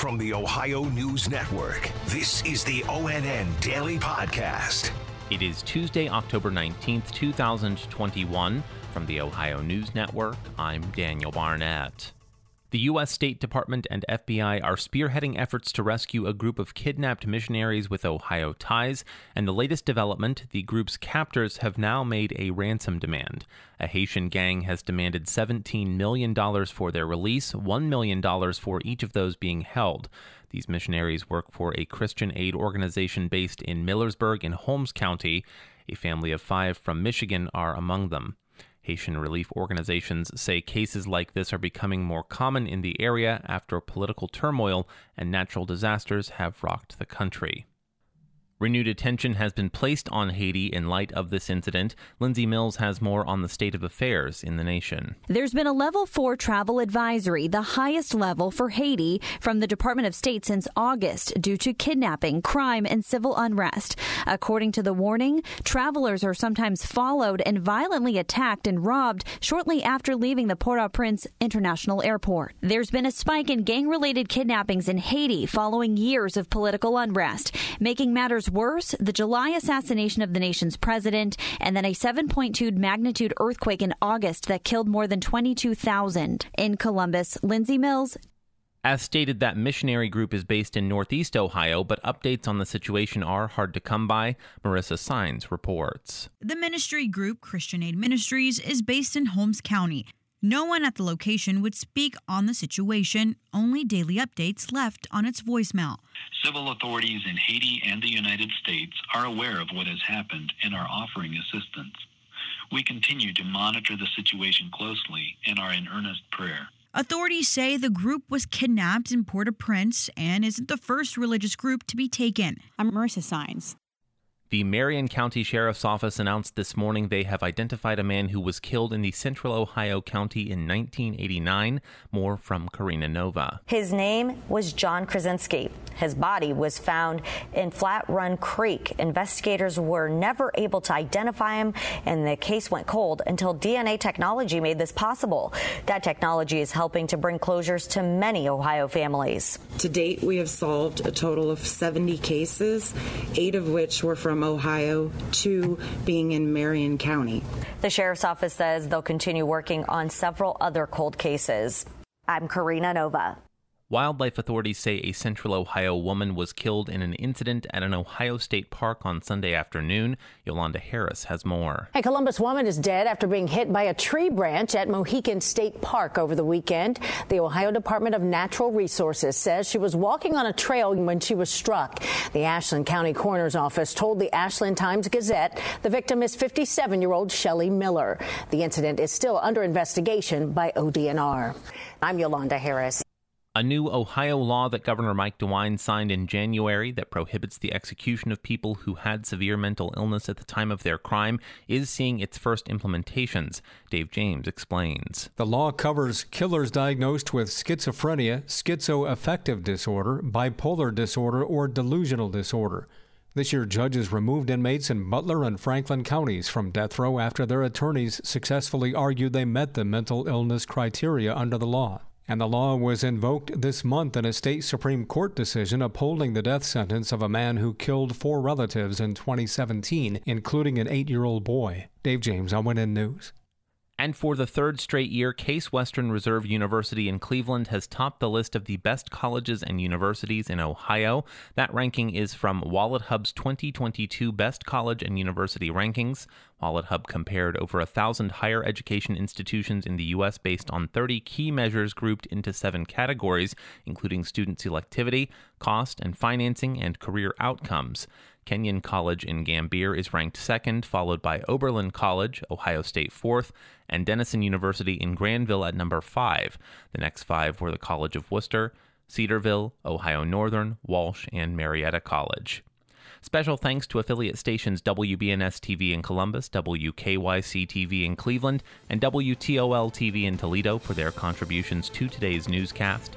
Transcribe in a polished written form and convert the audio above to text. From the Ohio News Network, this is the ONN Daily Podcast. It is Tuesday, October 19th, 2021. From the Ohio News Network, I'm Daniel Barnett. The U.S. State Department and FBI are spearheading efforts to rescue a group of kidnapped missionaries with Ohio ties, and the latest development, the group's captors have now made a ransom demand. A Haitian gang has demanded $17 million for their release, $1 million for each of those being held. These missionaries work for a Christian aid organization based in Millersburg in Holmes County. A family of five from Michigan are among them. Haitian relief organizations say cases like this are becoming more common in the area after political turmoil and natural disasters have rocked the country. Renewed attention has been placed on Haiti in light of this incident. Lindsay Mills has more on the state of affairs in the nation. There's been a level 4 travel advisory, the highest level for Haiti, from the Department of State since August due to kidnapping, crime, and civil unrest. According to the warning, travelers are sometimes followed and violently attacked and robbed shortly after leaving the Port-au-Prince International Airport. There's been a spike in gang-related kidnappings in Haiti following years of political unrest, making matters worse, the July assassination of the nation's president, and then a 7.2 magnitude earthquake in August that killed more than 22,000. In Columbus, Lindsay Mills. As stated, that missionary group is based in Northeast Ohio, but updates on the situation are hard to come by. Marissa Sines reports. The ministry group, Christian Aid Ministries, is based in Holmes County. No one at the location would speak on the situation, only daily updates left on its voicemail. Civil authorities in Haiti and the United States are aware of what has happened and are offering assistance. We continue to monitor the situation closely and are in earnest prayer. Authorities say the group was kidnapped in Port-au-Prince and isn't the first religious group to be taken. I'm Marissa Sines. The Marion County Sheriff's Office announced this morning they have identified a man who was killed in the Central Ohio County in 1989. More from Karina Nova. His name was John Krasinski. His body was found in Flat Run Creek. Investigators were never able to identify him, and the case went cold until DNA technology made this possible. That technology is helping to bring closures to many Ohio families. To date, we have solved a total of 70 cases, 8 of which were from Ohio, 2 being in Marion County. The Sheriff's Office says they'll continue working on several other cold cases. I'm Karina Nova. Wildlife authorities say a Central Ohio woman was killed in an incident at an Ohio State park on Sunday afternoon. Yolanda Harris has more. A Columbus woman is dead after being hit by a tree branch at Mohican State Park over the weekend. The Ohio Department of Natural Resources says she was walking on a trail when she was struck. The Ashland County Coroner's Office told the Ashland Times-Gazette the victim is 57-year-old Shelley Miller. The incident is still under investigation by ODNR. I'm Yolanda Harris. A new Ohio law that Governor Mike DeWine signed in January that prohibits the execution of people who had severe mental illness at the time of their crime is seeing its first implementations. Dave James explains. The law covers killers diagnosed with schizophrenia, schizoaffective disorder, bipolar disorder, or delusional disorder. This year, judges removed inmates in Butler and Franklin counties from death row after their attorneys successfully argued they met the mental illness criteria under the law. And the law was invoked this month in a state Supreme Court decision upholding the death sentence of a man who killed 4 relatives in 2017, including an 8-year-old boy. Dave James, ONN News. And for the third straight year, Case Western Reserve University in Cleveland has topped the list of the best colleges and universities in Ohio. That ranking is from WalletHub's 2022 Best College and University Rankings. WalletHub compared over 1,000 higher education institutions in the U.S. based on 30 key measures grouped into 7 categories, including student selectivity, cost and financing, and career outcomes. Kenyon College in Gambier is ranked 2nd, followed by Oberlin College, Ohio State 4th, and Denison University in Granville at number 5. The next 5 were the College of Worcester, Cedarville, Ohio Northern, Walsh, and Marietta College. Special thanks to affiliate stations WBNS-TV in Columbus, WKYC-TV in Cleveland, and WTOL-TV in Toledo for their contributions to today's newscast.